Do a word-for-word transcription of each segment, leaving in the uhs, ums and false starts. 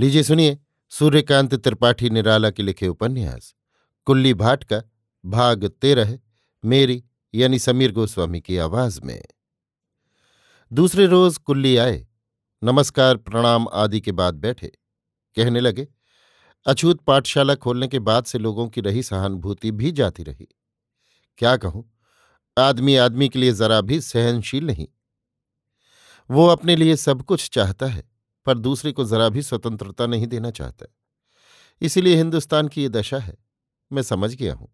लीजिए सुनिए सूर्यकांत त्रिपाठी निराला के लिखे उपन्यास कुल्ली भाट का भाग तेरह मेरी यानी समीर गोस्वामी की आवाज में। दूसरे रोज कुल्ली आए, नमस्कार प्रणाम आदि के बाद बैठे। कहने लगे, अछूत पाठशाला खोलने के बाद से लोगों की रही सहानुभूति भी जाती रही। क्या कहूं, आदमी आदमी के लिए जरा भी सहनशील नहीं। वो अपने लिए सब कुछ चाहता है पर दूसरे को जरा भी स्वतंत्रता नहीं देना चाहता। इसीलिए हिंदुस्तान की ये दशा है, मैं समझ गया हूं।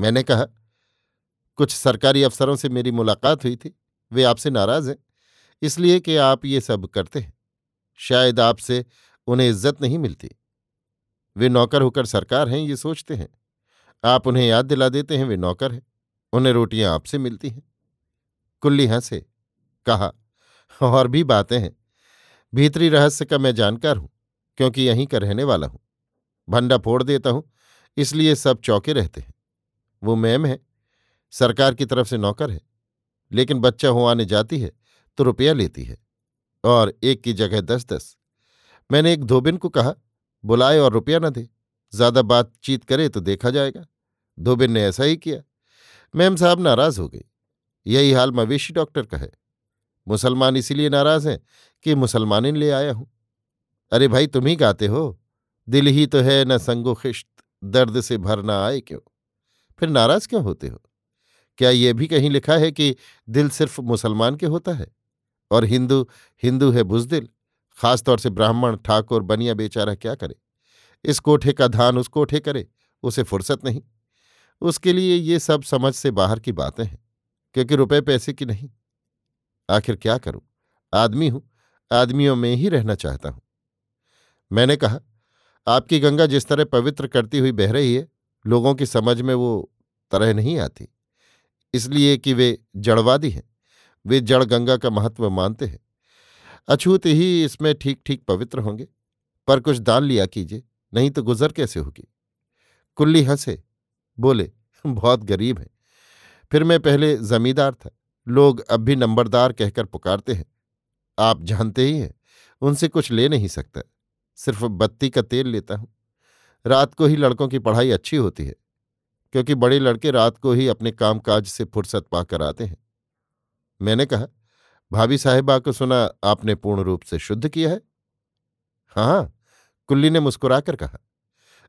मैंने कहा, कुछ सरकारी अफसरों से मेरी मुलाकात हुई थी, वे आपसे नाराज हैं इसलिए कि आप ये सब करते हैं। शायद आपसे उन्हें इज्जत नहीं मिलती। वे नौकर होकर सरकार हैं ये सोचते हैं। आप उन्हें याद दिला देते हैं वे नौकर हैं, उन्हें रोटियां आपसे मिलती हैं। कुल्ली हंसे, कहा, और भी बातें हैं। भीतरी रहस्य का मैं जानकार हूं क्योंकि यहीं का रहने वाला हूं। भंडा फोड़ देता हूं इसलिए सब चौके रहते हैं। वो मैम है, सरकार की तरफ से नौकर है, लेकिन बच्चा हो आने जाती है तो रुपया लेती है, और एक की जगह दस दस। मैंने एक धोबिन को कहा, बुलाए और रुपया न दे, ज्यादा बातचीत करे तो देखा जाएगा। धोबिन ने ऐसा ही किया। मैम साहब नाराज हो गई। यही हाल मवेशी डॉक्टर का है। मुसलमान इसीलिए नाराज हैं कि मुसलमान ले आया हूं। अरे भाई, तुम ही गाते हो, दिल ही तो है न संगो खिश्त, दर्द से भर ना आए क्यों, फिर नाराज क्यों होते हो? क्या यह भी कहीं लिखा है कि दिल सिर्फ मुसलमान के होता है और हिंदू हिंदू है बुजदिल, खासतौर से ब्राह्मण ठाकुर बनिया बेचारा क्या करे, इस कोठे का धान उस कोठे करे, उसे फुर्सत नहीं। उसके लिए ये सब समझ से बाहर की बातें हैं क्योंकि रुपए पैसे की नहीं। आखिर क्या करूं, आदमी हूं, आदमियों में ही रहना चाहता हूं। मैंने कहा, आपकी गंगा जिस तरह पवित्र करती हुई बह रही है, लोगों की समझ में वो तरह नहीं आती, इसलिए कि वे जड़वादी हैं। वे जड़ गंगा का महत्व मानते हैं। अछूत ही इसमें ठीक ठीक पवित्र होंगे, पर कुछ दान लिया कीजिए, नहीं तो गुजर कैसे होगी। कुल्ली हंसे, बोले, बहुत गरीब हैं। फिर मैं पहले जमींदार था, लोग अब भी नंबरदार कहकर पुकारते हैं। आप जानते ही हैं, उनसे कुछ ले नहीं सकता, सिर्फ बत्ती का तेल लेता हूँ। रात को ही लड़कों की पढ़ाई अच्छी होती है क्योंकि बड़े लड़के रात को ही अपने कामकाज से फुर्सत पाकर आते हैं। मैंने कहा, भाभी साहिबा को सुना आपने पूर्ण रूप से शुद्ध किया है? हाँ, कुल्ली ने मुस्कुराकर कहा,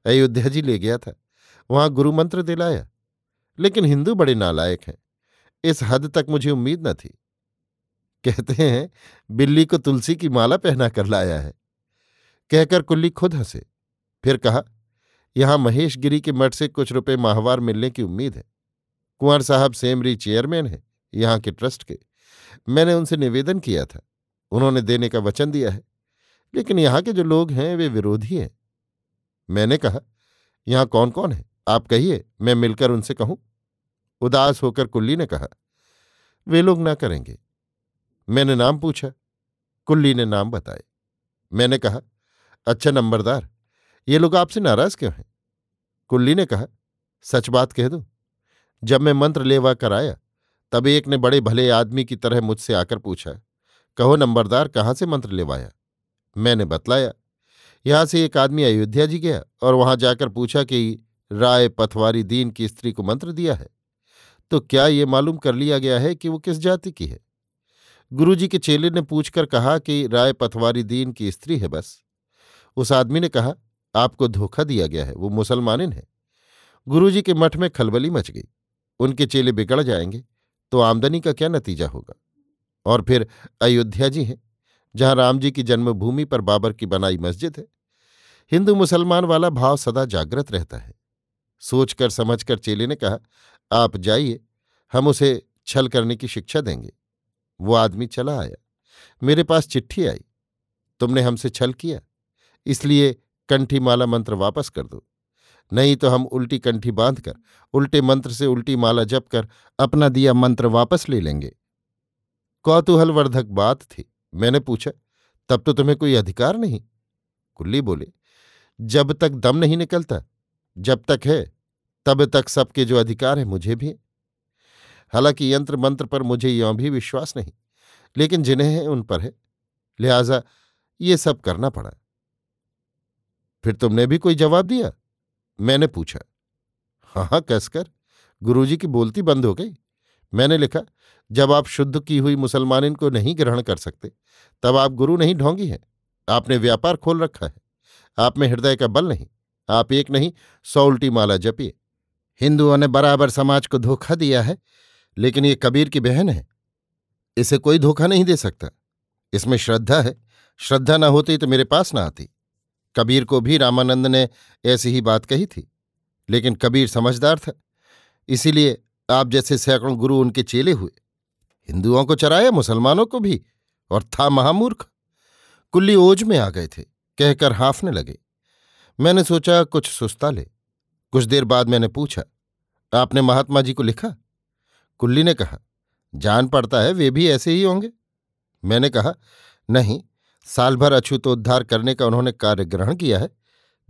अयोध्या जी ले गया था, वहां गुरु मंत्र दिलाया। लेकिन हिंदू बड़े नालायक हैं, इस हद तक मुझे उम्मीद न थी। कहते हैं बिल्ली को तुलसी की माला पहना कर लाया है। कहकर कुल्ली खुद हंसे, फिर कहा, यहां महेशगिरी के मठ से कुछ रुपए माहवार मिलने की उम्मीद है। कुंवर साहब सेमरी चेयरमैन हैं यहाँ के ट्रस्ट के। मैंने उनसे निवेदन किया था, उन्होंने देने का वचन दिया है, लेकिन यहाँ के जो लोग हैं वे विरोधी हैं। मैंने कहा, यहाँ कौन कौन है आप कहिए, मैं मिलकर उनसे कहूँ। उदास होकर कुल्ली ने कहा, वे लोग ना करेंगे। मैंने नाम पूछा, कुल्ली ने नाम बताए। मैंने कहा, अच्छा नंबरदार, ये लोग आपसे नाराज क्यों हैं? कुल्ली ने कहा, सच बात कह दो, जब मैं मंत्र लेवा कर आया तब एक ने बड़े भले आदमी की तरह मुझसे आकर पूछा, कहो नंबरदार कहाँ से मंत्र लेवाया? मैंने बतलाया, यहाँ से एक आदमी अयोध्या जी गया और वहां जाकर पूछा कि राय पटवारी दीन की स्त्री को मंत्र दिया है, तो क्या ये मालूम कर लिया गया है कि वो किस जाति की है? गुरुजी के चेले ने पूछकर कहा कि राय पटवारी दीन की स्त्री है बस। उस आदमी ने कहा, आपको धोखा दिया गया है, वो मुसलमानिन है। गुरुजी के मठ में खलबली मच गई। उनके चेले बिगड़ जाएंगे तो आमदनी का क्या नतीजा होगा? और फिर अयोध्या जी हैं, जहां राम जी की जन्मभूमि पर बाबर की बनाई मस्जिद है। हिंदू मुसलमान वाला भाव सदा जागृत रहता है। सोचकर समझकर चेले ने कहा, आप जाइए, हम उसे छल करने की शिक्षा देंगे। वो आदमी चला आया। मेरे पास चिट्ठी आई, तुमने हमसे छल किया, इसलिए कंठी माला मंत्र वापस कर दो, नहीं तो हम उल्टी कंठी बांधकर उल्टे मंत्र से उल्टी माला जप कर अपना दिया मंत्र वापस ले लेंगे। कौतूहलवर्धक बात थी। मैंने पूछा, तब तो तुम्हें कोई अधिकार नहीं? कुल्ली बोले, जब तक दम नहीं निकलता, जब तक है तब तक सबके जो अधिकार है मुझे भी। हालांकि यंत्र मंत्र पर मुझे यों भी विश्वास नहीं, लेकिन जिन्हें है उन पर है, लिहाजा ये सब करना पड़ा। फिर तुमने भी कोई जवाब दिया? मैंने पूछा। हाँ हाँ कसकर। गुरुजी की बोलती बंद हो गई। मैंने लिखा, जब आप शुद्ध की हुई मुसलमानिन को नहीं ग्रहण कर सकते तब आप गुरु नहीं ढोंगी हैं। आपने व्यापार खोल रखा है। आप में हृदय का बल नहीं। आप एक नहीं सौ उल्टी माला जपिए। हिंदुओं ने बराबर समाज को धोखा दिया है, लेकिन ये कबीर की बहन है, इसे कोई धोखा नहीं दे सकता। इसमें श्रद्धा है, श्रद्धा न होती तो मेरे पास न आती। कबीर को भी रामानंद ने ऐसी ही बात कही थी, लेकिन कबीर समझदार था, इसीलिए आप जैसे सैकड़ों गुरु उनके चेले हुए। हिंदुओं को चराया, मुसलमानों को भी, और था महामूर्ख। कुल्ली ओज में आ गए थे, कहकर हाँफने लगे। मैंने सोचा कुछ सुस्ता ले। कुछ देर बाद मैंने पूछा, आपने महात्मा जी को लिखा? कुल्ली ने कहा, जान पड़ता है वे भी ऐसे ही होंगे। मैंने कहा, नहीं, साल भर अछूतोद्धार करने का उन्होंने कार्य ग्रहण किया है।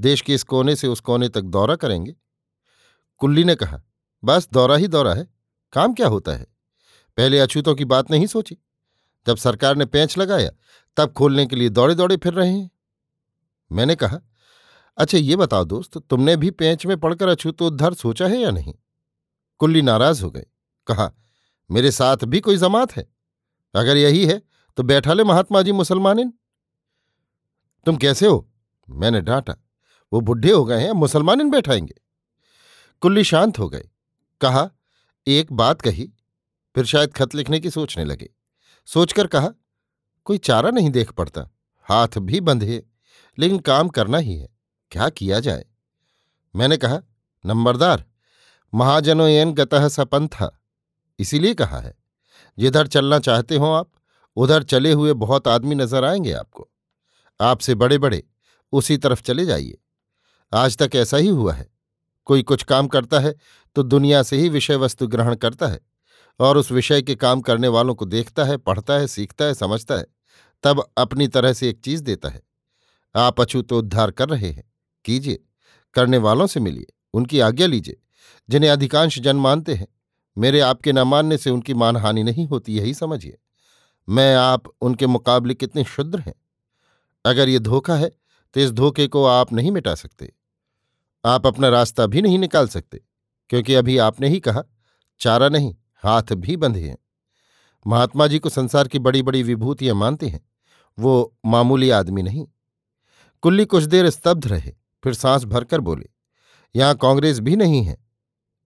देश के इस कोने से उस कोने तक दौरा करेंगे। कुल्ली ने कहा, बस दौरा ही दौरा है, काम क्या होता है? पहले अछूतों की बात नहीं सोची। जब सरकार ने पेंच लगाया तब खोलने के लिए दौड़े दौड़े फिर रहे हैं। मैंने कहा, अच्छा ये बताओ दोस्त, तुमने भी पेंच में पड़कर अछूतोद्धार सोचा है या नहीं? कुल्ली नाराज हो गए। कहा, मेरे साथ भी कोई जमात है? अगर यही है तो बैठा ले महात्मा जी मुसलमानिन। तुम कैसे हो? मैंने डांटा। वो बुढ़े हो गए हैं, मुसलमानिन बैठाएंगे। कुल्ली शांत हो गए। कहा, एक बात कही, फिर शायद खत लिखने की सोचने लगे। सोचकर कहा, कोई चारा नहीं देख पड़ता, हाथ भी बंधे, लेकिन काम करना ही है, क्या किया जाए? मैंने कहा, नंबरदार, महाजनो येन गतः सपंथा, इसीलिए कहा है। जिधर चलना चाहते हो आप उधर चले हुए बहुत आदमी नजर आएंगे आपको, आपसे बड़े बड़े, उसी तरफ चले जाइए। आज तक ऐसा ही हुआ है। कोई कुछ काम करता है तो दुनिया से ही विषय वस्तु ग्रहण करता है और उस विषय के काम करने वालों को देखता है, पढ़ता है, सीखता है, समझता है, तब अपनी तरह से एक चीज देता है। आप अछूतोद्धार कर रहे हैं, कीजिए, करने वालों से मिलिए, उनकी आज्ञा लीजिए, जिन्हें अधिकांश जन मानते हैं। मेरे आपके न मानने से उनकी मानहानि नहीं होती, यही समझिए। मैं आप उनके मुकाबले कितने क्षुद्र हैं। अगर ये धोखा है तो इस धोखे को आप नहीं मिटा सकते, आप अपना रास्ता भी नहीं निकाल सकते, क्योंकि अभी आपने ही कहा चारा नहीं, हाथ भी बंधे हैं। महात्मा जी को संसार की बड़ी बड़ी विभूतियां मानते हैं, वो मामूली आदमी नहीं। कुल्ली कुछ देर स्तब्ध रहे, फिर सांस भरकर बोले, यहाँ कांग्रेस भी नहीं है।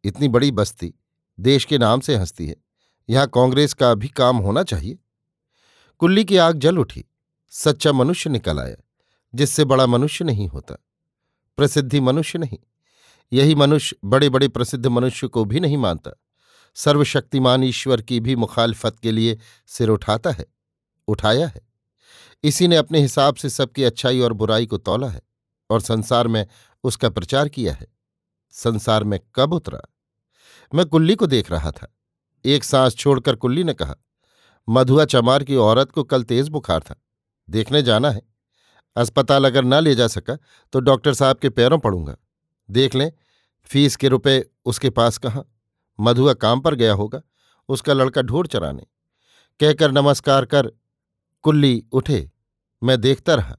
इतनी बड़ी बस्ती देश के नाम से हंसती है, यहाँ कांग्रेस का भी काम होना चाहिए। कुल्ली की आग जल उठी। सच्चा मनुष्य निकल आया, जिससे बड़ा मनुष्य नहीं होता। प्रसिद्धि मनुष्य नहीं, यही मनुष्य बड़े बड़े प्रसिद्ध मनुष्य को भी नहीं मानता, सर्वशक्तिमान ईश्वर की भी मुखालफत के लिए सिर उठाता है, उठाया है। इसी ने अपने हिसाब से सबकी अच्छाई और बुराई को तौला है और संसार में उसका प्रचार किया है। संसार में कब उतरा? मैं कुल्ली को देख रहा था। एक सांस छोड़कर कुल्ली ने कहा, मधुआ चमार की औरत को कल तेज बुखार था, देखने जाना है। अस्पताल अगर ना ले जा सका तो डॉक्टर साहब के पैरों पड़ूंगा। देख लें, फीस के रुपए उसके पास कहाँ। मधुआ काम पर गया होगा, उसका लड़का ढोर चराने। कहकर नमस्कार कर कुल्ली उठे। मैं देखता रहा,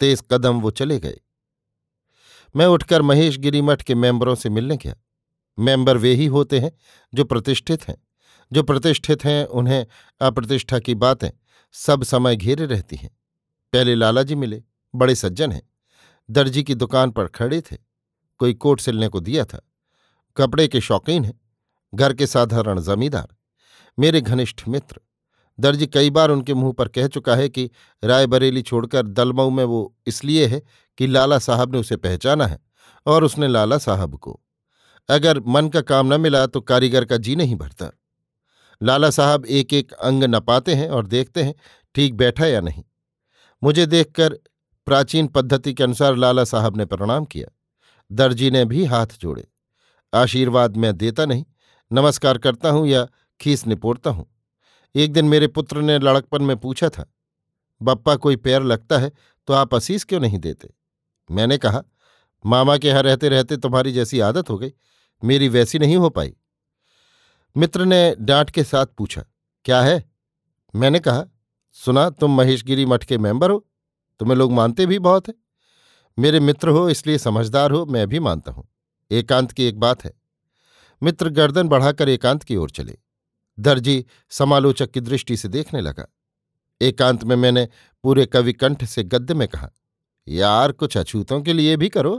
तेज कदम वो चले गए। मैं उठकर महेशगिरी मठ के मेंबरों से मिलने गया। मेंबर वे ही होते हैं जो प्रतिष्ठित हैं। जो प्रतिष्ठित हैं उन्हें अप्रतिष्ठा की बातें सब समय घेरे रहती हैं। पहले लालाजी मिले, बड़े सज्जन हैं। दर्जी की दुकान पर खड़े थे, कोई कोट सिलने को दिया था। कपड़े के शौकीन हैं, घर के साधारण जमींदार, मेरे घनिष्ठ मित्र। दर्जी कई बार उनके मुंह पर कह चुका है कि रायबरेली छोड़कर दलमऊ में वो इसलिए है कि लाला साहब ने उसे पहचाना है और उसने लाला साहब को। अगर मन का काम न मिला तो कारीगर का जी नहीं भरता। लाला साहब एक एक अंग नपाते हैं और देखते हैं ठीक बैठा या नहीं। मुझे देखकर प्राचीन पद्धति के अनुसार लाला साहब ने प्रणाम किया। दर्जी ने भी हाथ जोड़े। आशीर्वाद मैं देता नहीं, नमस्कार करता हूं या खीस निपोड़ता हूं। एक दिन मेरे पुत्र ने लड़कपन में पूछा था, बप्पा कोई पैर लगता है तो आप असीस क्यों नहीं देते? मैंने कहा, मामा के यहाँ रहते रहते तुम्हारी जैसी आदत हो गई, मेरी वैसी नहीं हो पाई। मित्र ने डांट के साथ पूछा, क्या है? मैंने कहा, सुना तुम महेशगिरी मठ के मेंबर हो, तुम्हें लोग मानते भी बहुत हैं। मेरे मित्र हो इसलिए समझदार हो, मैं भी मानता हूं। एकांत की एक बात है। मित्र गर्दन बढ़ाकर एकांत की ओर चले। दर्जी समालोचक की दृष्टि से देखने लगा। एकांत में मैंने पूरे कविकंठ से गद्य में कहा, यार कुछ अछूतों के लिए भी करो।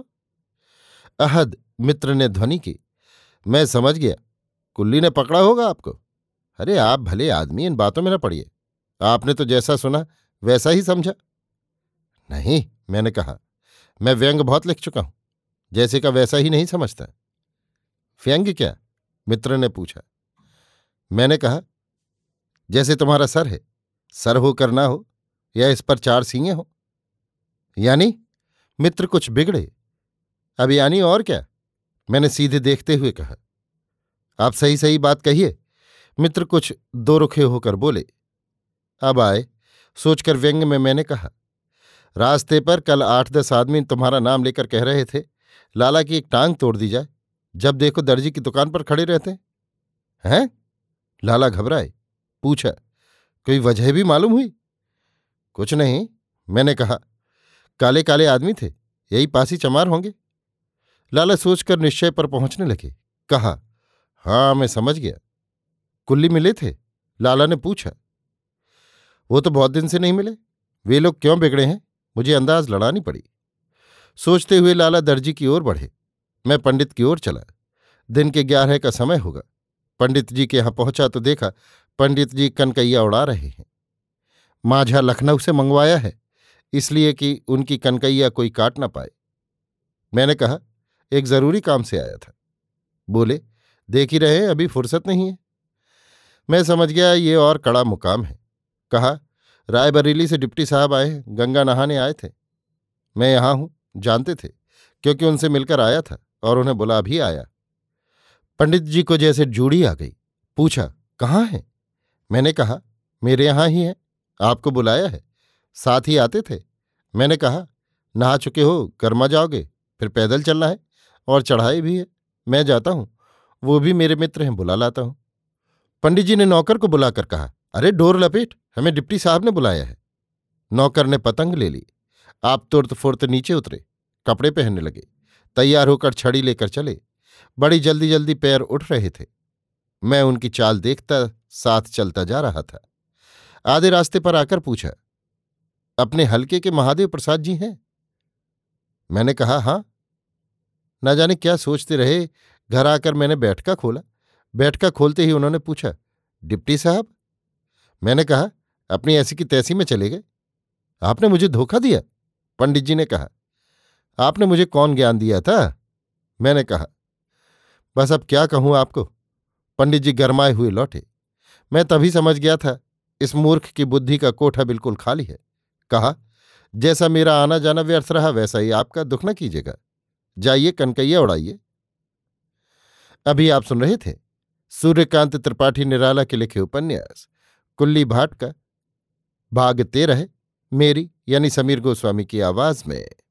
अहद, मित्र ने ध्वनि की। मैं समझ गया, कुल्ली ने पकड़ा होगा आपको। अरे आप भले आदमी, इन बातों में न पड़िए। आपने तो जैसा सुना वैसा ही समझा। नहीं, मैंने कहा, मैं व्यंग्य बहुत लिख चुका हूं, जैसे का वैसा ही नहीं समझता। व्यंग्य क्या? मित्र ने पूछा। मैंने कहा, जैसे तुम्हारा सर है, सर हो करना हो, या इस पर चार सींगे हो। यानी? मित्र कुछ बिगड़े। अब यानी और क्या, मैंने सीधे देखते हुए कहा। आप सही सही बात कहिए, मित्र कुछ दो रुखे होकर बोले। अब आए, सोचकर व्यंग्य में मैंने कहा, रास्ते पर कल आठ दस आदमी तुम्हारा नाम लेकर कह रहे थे, लाला की एक टांग तोड़ दी जाए, जब देखो दर्जी की दुकान पर खड़े रहते हैं। हैं? लाला घबराए। पूछा, कोई वजह भी मालूम हुई? कुछ नहीं, मैंने कहा। काले काले आदमी थे, यही पासी चमार होंगे। लाला सोचकर निश्चय पर पहुंचने लगे। कहा, हाँ मैं समझ गया। कुल्ली मिले थे? लाला ने पूछा। वो तो बहुत दिन से नहीं मिले, वे लोग क्यों बिगड़े हैं मुझे अंदाज लड़ानी पड़ी। सोचते हुए लाला दर्जी की ओर बढ़े, मैं पंडित की ओर चला। दिन के ग्यारह का समय होगा। पंडित जी के यहाँ पहुंचा तो देखा पंडित जी कनकैया उड़ा रहे हैं। माझा लखनऊ से मंगवाया है, इसलिए कि उनकी कनकैया कोई काट ना पाए। मैंने कहा, एक जरूरी काम से आया था। बोले, देख ही रहे हैं अभी फुर्सत नहीं है। मैं समझ गया ये और कड़ा मुकाम है। कहा, रायबरेली से डिप्टी साहब आए हैं, गंगा नहाने आए थे। मैं यहाँ हूँ, जानते थे, क्योंकि उनसे मिलकर आया था और उन्हें बुला भी आया। पंडित जी को जैसे जूड़ी आ गई। पूछा, कहाँ हैं? मैंने कहा, मेरे यहाँ ही हैं, आपको बुलाया है, साथ ही आते थे। मैंने कहा, नहा चुके हो, गर्मा जाओगे, फिर पैदल चलना है और चढ़ाई भी है। मैं जाता हूँ, वो भी मेरे मित्र हैं, बुला लाता हूँ। पंडित जी ने नौकर को बुलाकर कहा, अरे डोर लपेट, हमें डिप्टी साहब ने बुलाया है। नौकर ने पतंग ले ली। आप तुरत फुरत नीचे उतरे, कपड़े पहनने लगे, तैयार होकर छड़ी लेकर चले। बड़ी जल्दी जल्दी पैर उठ रहे थे। मैं उनकी चाल देखता साथ चलता जा रहा था। आधे रास्ते पर आकर पूछा, अपने हलके के महादेव प्रसाद जी हैं? मैंने कहा, हाँ। न जाने क्या सोचते रहे। घर आकर मैंने बैठका खोला। बैठका खोलते ही उन्होंने पूछा, डिप्टी साहब? मैंने कहा, अपनी ऐसी की तैसी में चले गए। आपने मुझे धोखा दिया। पंडित जी ने कहा, आपने मुझे कौन ज्ञान दिया था? मैंने कहा, बस अब क्या कहूँ आपको। पंडित जी गरमाए हुए लौटे। मैं तभी समझ गया था इस मूर्ख की बुद्धि का कोठा बिल्कुल खाली है। कहा, जैसा मेरा आना जाना व्यर्थ रहा, वैसा ही आपका, दुख न कीजिएगा, जाइए कनकैया उड़ाइए। अभी आप सुन रहे थे सूर्यकांत त्रिपाठी निराला के लिखे उपन्यास कुल्ली भाट का भाग तेरह, मेरी यानी समीर गोस्वामी की आवाज में।